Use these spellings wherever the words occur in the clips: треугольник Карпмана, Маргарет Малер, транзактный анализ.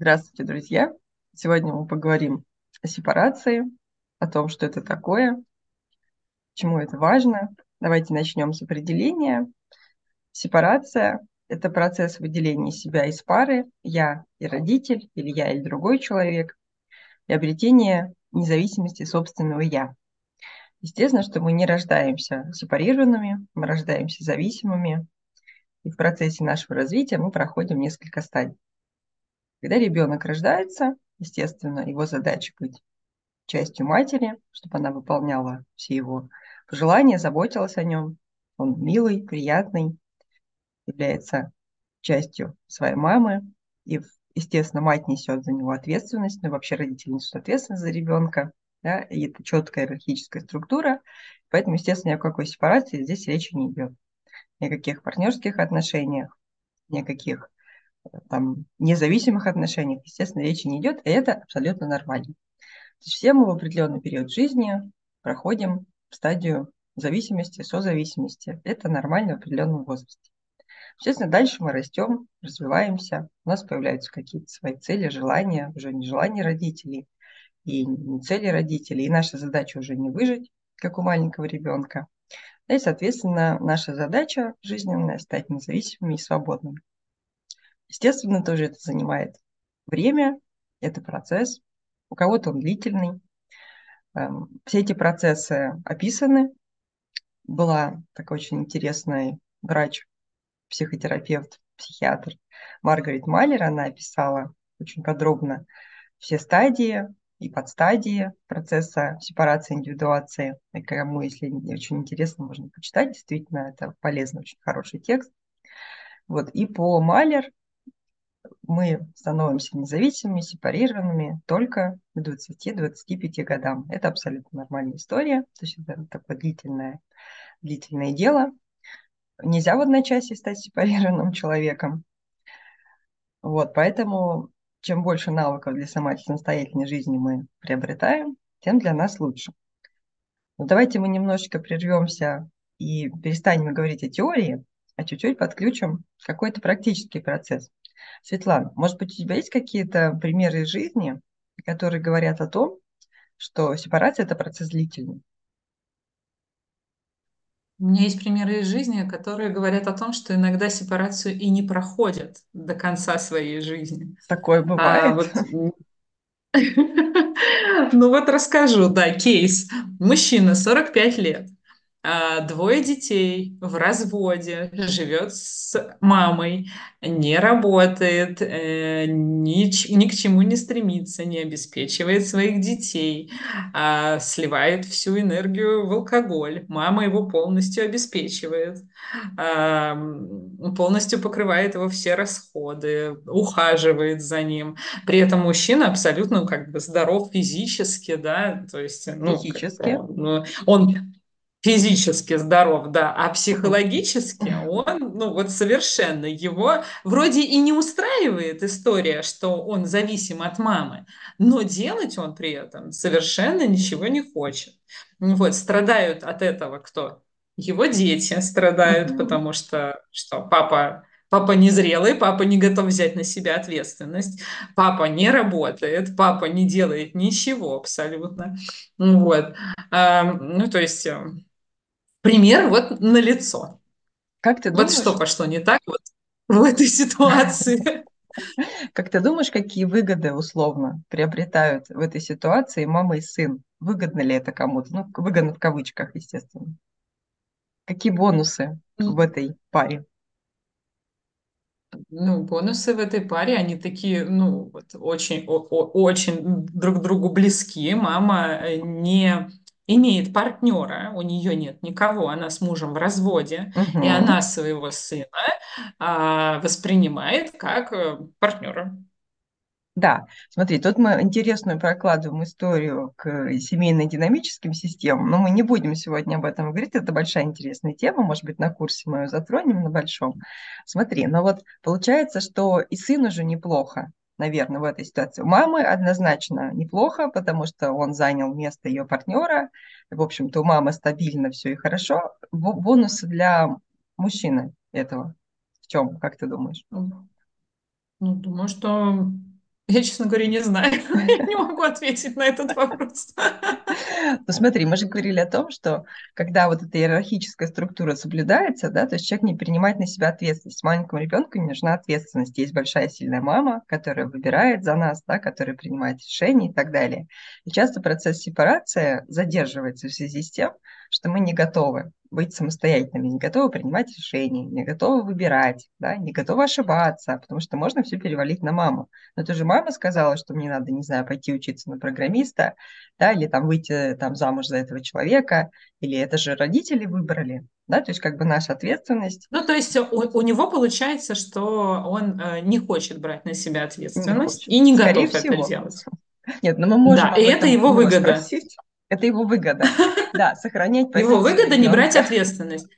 Здравствуйте, друзья! Сегодня мы поговорим о сепарации, о том, что это такое, почему это важно. Давайте начнем с определения. Сепарация – это процесс выделения себя из пары «я» и родитель, или «я» и другой человек, и обретение независимости собственного «я». Естественно, что мы не рождаемся сепарированными, мы рождаемся зависимыми, и в процессе нашего развития мы проходим несколько стадий. Когда ребенок рождается, естественно, его задача быть частью матери, чтобы она выполняла все его пожелания, заботилась о нем. Он милый, приятный, является частью своей мамы. И, естественно, мать несет за него ответственность, но вообще родители несут ответственность за ребенка. Да, и это четкая иерархическая структура. Поэтому, естественно, ни о какой сепарации здесь речи не идет. Ни о каких партнерских отношениях, ни о каких там независимых отношениях, естественно, речи не идет, и это абсолютно нормально. То есть все мы в определенный период жизни проходим стадию зависимости, созависимости. Это нормально в определенном возрасте. Естественно, дальше мы растем, развиваемся, у нас появляются какие-то свои цели, желания, уже не желания родителей и не цели родителей, и наша задача уже не выжить, как у маленького ребенка. И, соответственно, наша задача жизненная – стать независимыми и свободными. Естественно, тоже это занимает время, это процесс. У кого-то он длительный. Все эти процессы описаны. Была такой очень интересный врач, психотерапевт, психиатр Маргарет Малер. Она описала очень подробно все стадии и подстадии процесса сепарации, индивидуации. И кому, если очень интересно, можно почитать. Действительно, это полезный, очень хороший текст. Вот. И по Малер мы становимся независимыми, сепарированными только к 20-25 годам. Это абсолютно нормальная история. То есть это такое длительное дело. Нельзя в одной части стать сепарированным человеком. Вот, поэтому чем больше навыков для самостоятельной жизни мы приобретаем, тем для нас лучше. Но давайте мы немножечко прервемся и перестанем говорить о теории, а чуть-чуть подключим какой-то практический процесс. Светлана, может быть, у тебя есть какие-то примеры из жизни, которые говорят о том, что сепарация – это процесс длительный? У меня есть примеры из жизни, которые говорят о том, что иногда сепарацию и не проходят до конца своей жизни. Такое бывает. Ну вот расскажу, да, кейс. Мужчина, 45 лет. Двое детей в разводе, живет с мамой, не работает, ни к чему не стремится, не обеспечивает своих детей, сливает всю энергию в алкоголь. Мама его полностью обеспечивает, полностью покрывает его все расходы, ухаживает за ним. При этом мужчина абсолютно как бы здоров физически, да, то есть физически. Он физически здоров, да, а психологически он, совершенно его вроде и не устраивает история, что он зависим от мамы, но делать он при этом совершенно ничего не хочет. Вот, страдают от этого кто? Его дети страдают, потому что папа незрелый, папа не готов взять на себя ответственность, папа не работает, папа не делает ничего абсолютно. Вот. То есть пример вот налицо. Как ты думаешь? Вот что пошло не так вот в этой ситуации. Как ты думаешь, какие выгоды условно приобретают в этой ситуации мама и сын? Выгодно ли это кому-то? Ну, выгодно в кавычках, естественно. Какие бонусы в этой паре? Бонусы в этой паре, они такие, очень друг другу близки. Мама не имеет партнера, у нее нет никого, она с мужем в разводе, и она своего сына воспринимает как партнера. Да, смотри, тут мы интересную прокладываем историю к семейно-динамическим системам, но мы не будем сегодня об этом говорить, это большая интересная тема, может быть, на курсе мы ее затронем на большом. Смотри, но вот получается, что и сыну же неплохо, наверное, в этой ситуации. У мамы однозначно неплохо, потому что он занял место ее партнера, в общем-то, у мамы стабильно все и хорошо. Бонусы для мужчины этого в чем, как ты думаешь? Думаю, что Я, честно говоря, не знаю. Я не могу ответить на этот вопрос. Ну, смотри, мы же говорили о том, что когда вот эта иерархическая структура соблюдается, да, то есть человек не перенимает на себя ответственность. Маленькому ребенку не нужна ответственность. Есть большая сильная мама, которая выбирает за нас, да, которая принимает решения и так далее. И часто процесс сепарации задерживается в связи с тем, что мы не готовы быть самостоятельными, не готовы принимать решения, не готовы выбирать, да, не готовы ошибаться, потому что можно все перевалить на маму. Но это же мама сказала, что мне надо, не знаю, пойти учиться на программиста, да, или там выйти там, замуж за этого человека, или это же родители выбрали, да, то есть как бы наша ответственность. Ну, то есть у него получается, что он не хочет брать на себя ответственность и не готов это делать. Нет, но мы можем... Да, и это его выгода. Спросить. Это его выгода, да, сохранять позицию. Его выгода не брать ответственность.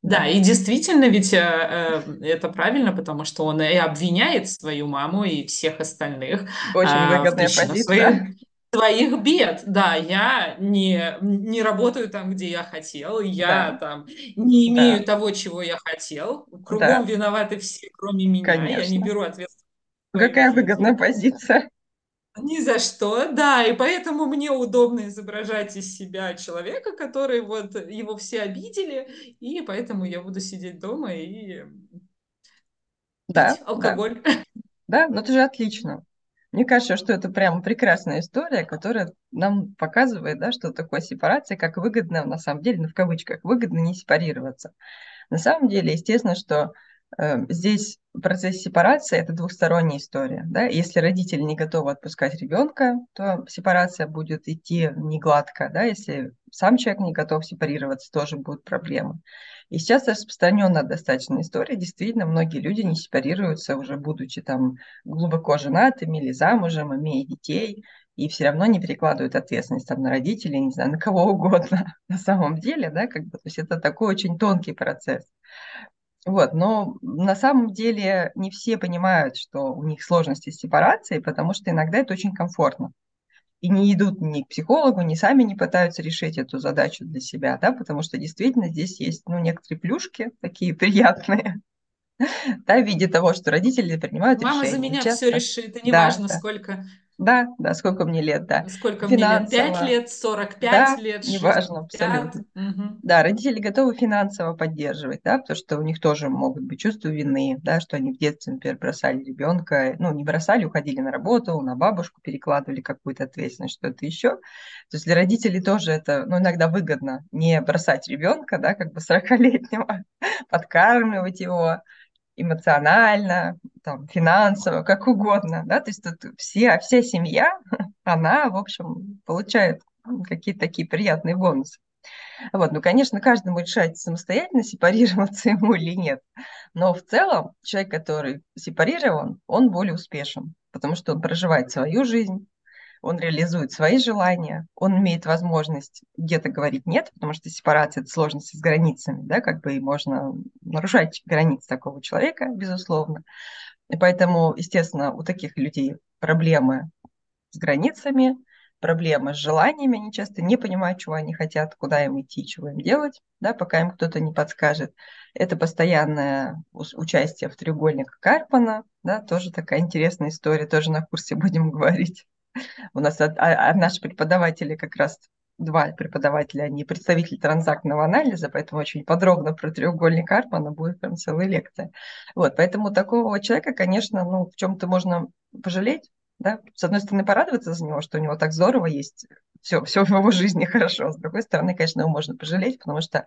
Да, и действительно ведь это правильно, потому что он и обвиняет свою маму и всех остальных. Очень выгодная позиция. Своих бед, да, я не работаю там, где я хотел, я там не имею того, чего я хотел, кругом виноваты все, кроме меня, конечно. Я не беру ответственность. Какая выгодная позиция. Ни за что, да, и поэтому мне удобно изображать из себя человека, который вот его все обидели, и поэтому я буду сидеть дома и пить алкоголь. Да, но это же отлично. Мне кажется, что это прям прекрасная история, которая нам показывает, да, что такое сепарация, как выгодно на самом деле, ну в кавычках, выгодно не сепарироваться. На самом деле, естественно, что здесь процесс сепарации – это двухсторонняя история. Да? Если родители не готовы отпускать ребенка, то сепарация будет идти не гладко. Да? Если сам человек не готов сепарироваться, тоже будут проблемы. И сейчас распространенная достаточно история. Действительно, многие люди не сепарируются, уже будучи там глубоко женатыми или замужем, имея детей, и все равно не перекладывают ответственность там, на родителей, не знаю, на кого угодно на самом деле. Да? Как бы, то есть это такой очень тонкий процесс. Вот, но на самом деле не все понимают, что у них сложности с сепарацией, потому что иногда это очень комфортно. И не идут ни к психологу, ни сами не пытаются решить эту задачу для себя, да, потому что действительно здесь есть, ну, некоторые плюшки такие приятные, да, в виде того, что родители принимают решение. Мама за меня все решит, и неважно, сколько... Да, сколько мне лет, да. Сколько финансово. Мне лет? 5 лет, 45 да, лет, 65? Неважно, абсолютно. Угу. Да, родители готовы финансово поддерживать, да, потому что у них тоже могут быть чувства вины, да, что они в детстве, например, бросали ребенка, ну, не бросали, уходили на работу, на бабушку перекладывали какую-то ответственность, что-то еще. То есть для родителей тоже это, ну, иногда выгодно не бросать ребенка, да, как бы 40-летнего, подкармливать его эмоционально, там, финансово, как угодно, да, то есть тут вся семья, она, в общем, получает какие-то такие приятные бонусы. Вот, ну, конечно, каждому решать самостоятельно, сепарироваться ему или нет, но в целом человек, который сепарирован, он более успешен, потому что он проживает свою жизнь, он реализует свои желания, он имеет возможность где-то говорить «нет», потому что сепарация – это сложности с границами, да, как бы и можно нарушать границы такого человека, безусловно. И поэтому, естественно, у таких людей проблемы с границами, проблемы с желаниями, они часто не понимают, чего они хотят, куда им идти, чего им делать, да, пока им кто-то не подскажет. Это постоянное участие в треугольнике Карпмана, да, тоже такая интересная история, тоже на курсе будем говорить. У нас наши преподаватели, как раз два преподавателя, они представители транзактного анализа, поэтому очень подробно про треугольник Карпмана будет прям целая лекция. Вот, поэтому такого человека, конечно, ну, в чем-то можно пожалеть, да? С одной стороны, порадоваться за него, что у него так здорово есть, все в его жизни хорошо. С другой стороны, конечно, его можно пожалеть, потому что,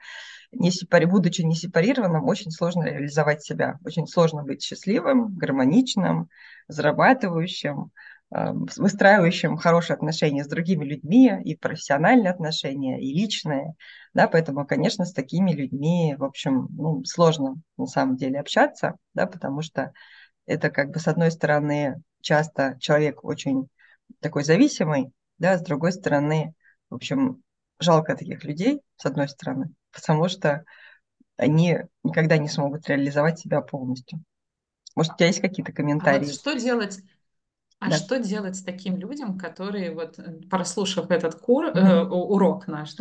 будучи не сепарированным, очень сложно реализовать себя, очень сложно быть счастливым, гармоничным, зарабатывающим, выстраивающим хорошие отношения с другими людьми, и профессиональные отношения, и личные. Да, поэтому, конечно, с такими людьми, в общем, ну, сложно на самом деле общаться, да, потому что это как бы с одной стороны часто человек очень такой зависимый, да, с другой стороны, в общем, жалко таких людей, с одной стороны, потому что они никогда не смогут реализовать себя полностью. Может, у тебя есть какие-то комментарии? А вот что делать? А что делать с таким людям, которые, вот, прослушав этот урок наш,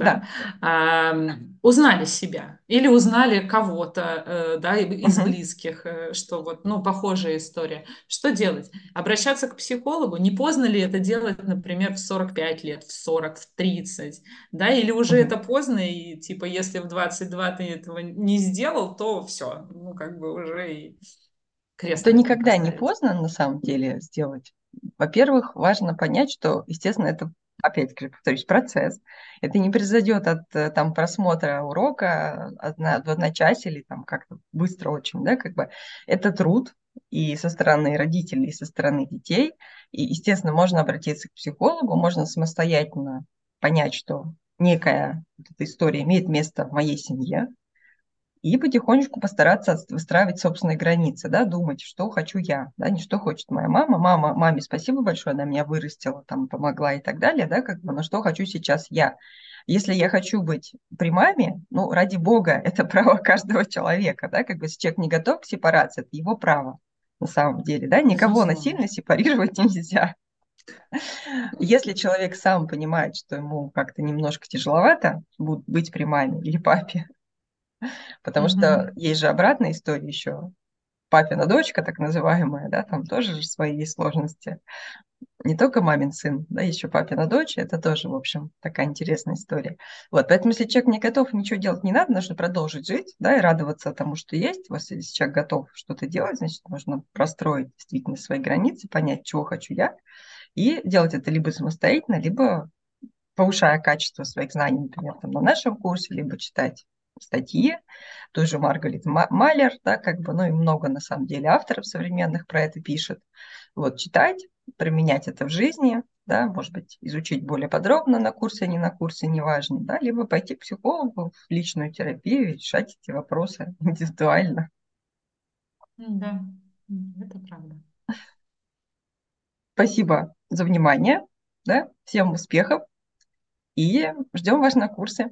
узнали себя или узнали кого-то из близких, что вот, ну, похожая история? Что делать? Обращаться к психологу? Не поздно ли это делать, например, в 45 лет, в 40, в 30? Да? Или уже это поздно, и типа если в 22 ты этого не сделал, то все, ну, как бы уже и крест. То никогда не поздно, на самом деле, сделать. Во-первых, важно понять, что, естественно, это, опять же, повторюсь, процесс. Это не произойдет от там, просмотра урока в одночасье или там как-то быстро очень, да, как бы. Это труд и со стороны родителей, и со стороны детей. И, естественно, можно обратиться к психологу, можно самостоятельно понять, что некая вот эта история имеет место в моей семье, и потихонечку постараться выстраивать собственные границы, да, думать, что хочу я, да, не что хочет моя мама. Маме спасибо большое, она меня вырастила, там, помогла и так далее, да, как бы, но что хочу сейчас я. Если я хочу быть при маме, ну, ради бога, это право каждого человека, да, как бы, если человек не готов к сепарации, это его право, на самом деле, да, никого насильно сепарировать нельзя. Если человек сам понимает, что ему как-то немножко тяжеловато быть при маме или папе, потому что есть же обратная история еще. Папина дочка, так называемая, да, там тоже же свои сложности. Не только мамин сын, да, еще папина дочь, это тоже, в общем, такая интересная история. Вот, поэтому если человек не готов, ничего делать не надо, нужно продолжить жить, да, и радоваться тому, что есть. Вот, если человек готов что-то делать, значит, можно простроить действительно свои границы, понять, чего хочу я, и делать это либо самостоятельно, либо повышая качество своих знаний, например, там, на нашем курсе, либо читать статьи, той же Маргарет Малер, да, как бы, ну и много, на самом деле, авторов современных про это пишет. Вот, читать, применять это в жизни, да, может быть, изучить более подробно на курсе, не на курсе, неважно, да, либо пойти к психологу в личную терапию и решать эти вопросы индивидуально. Да, это правда. Спасибо за внимание, да, всем успехов и ждем вас на курсе.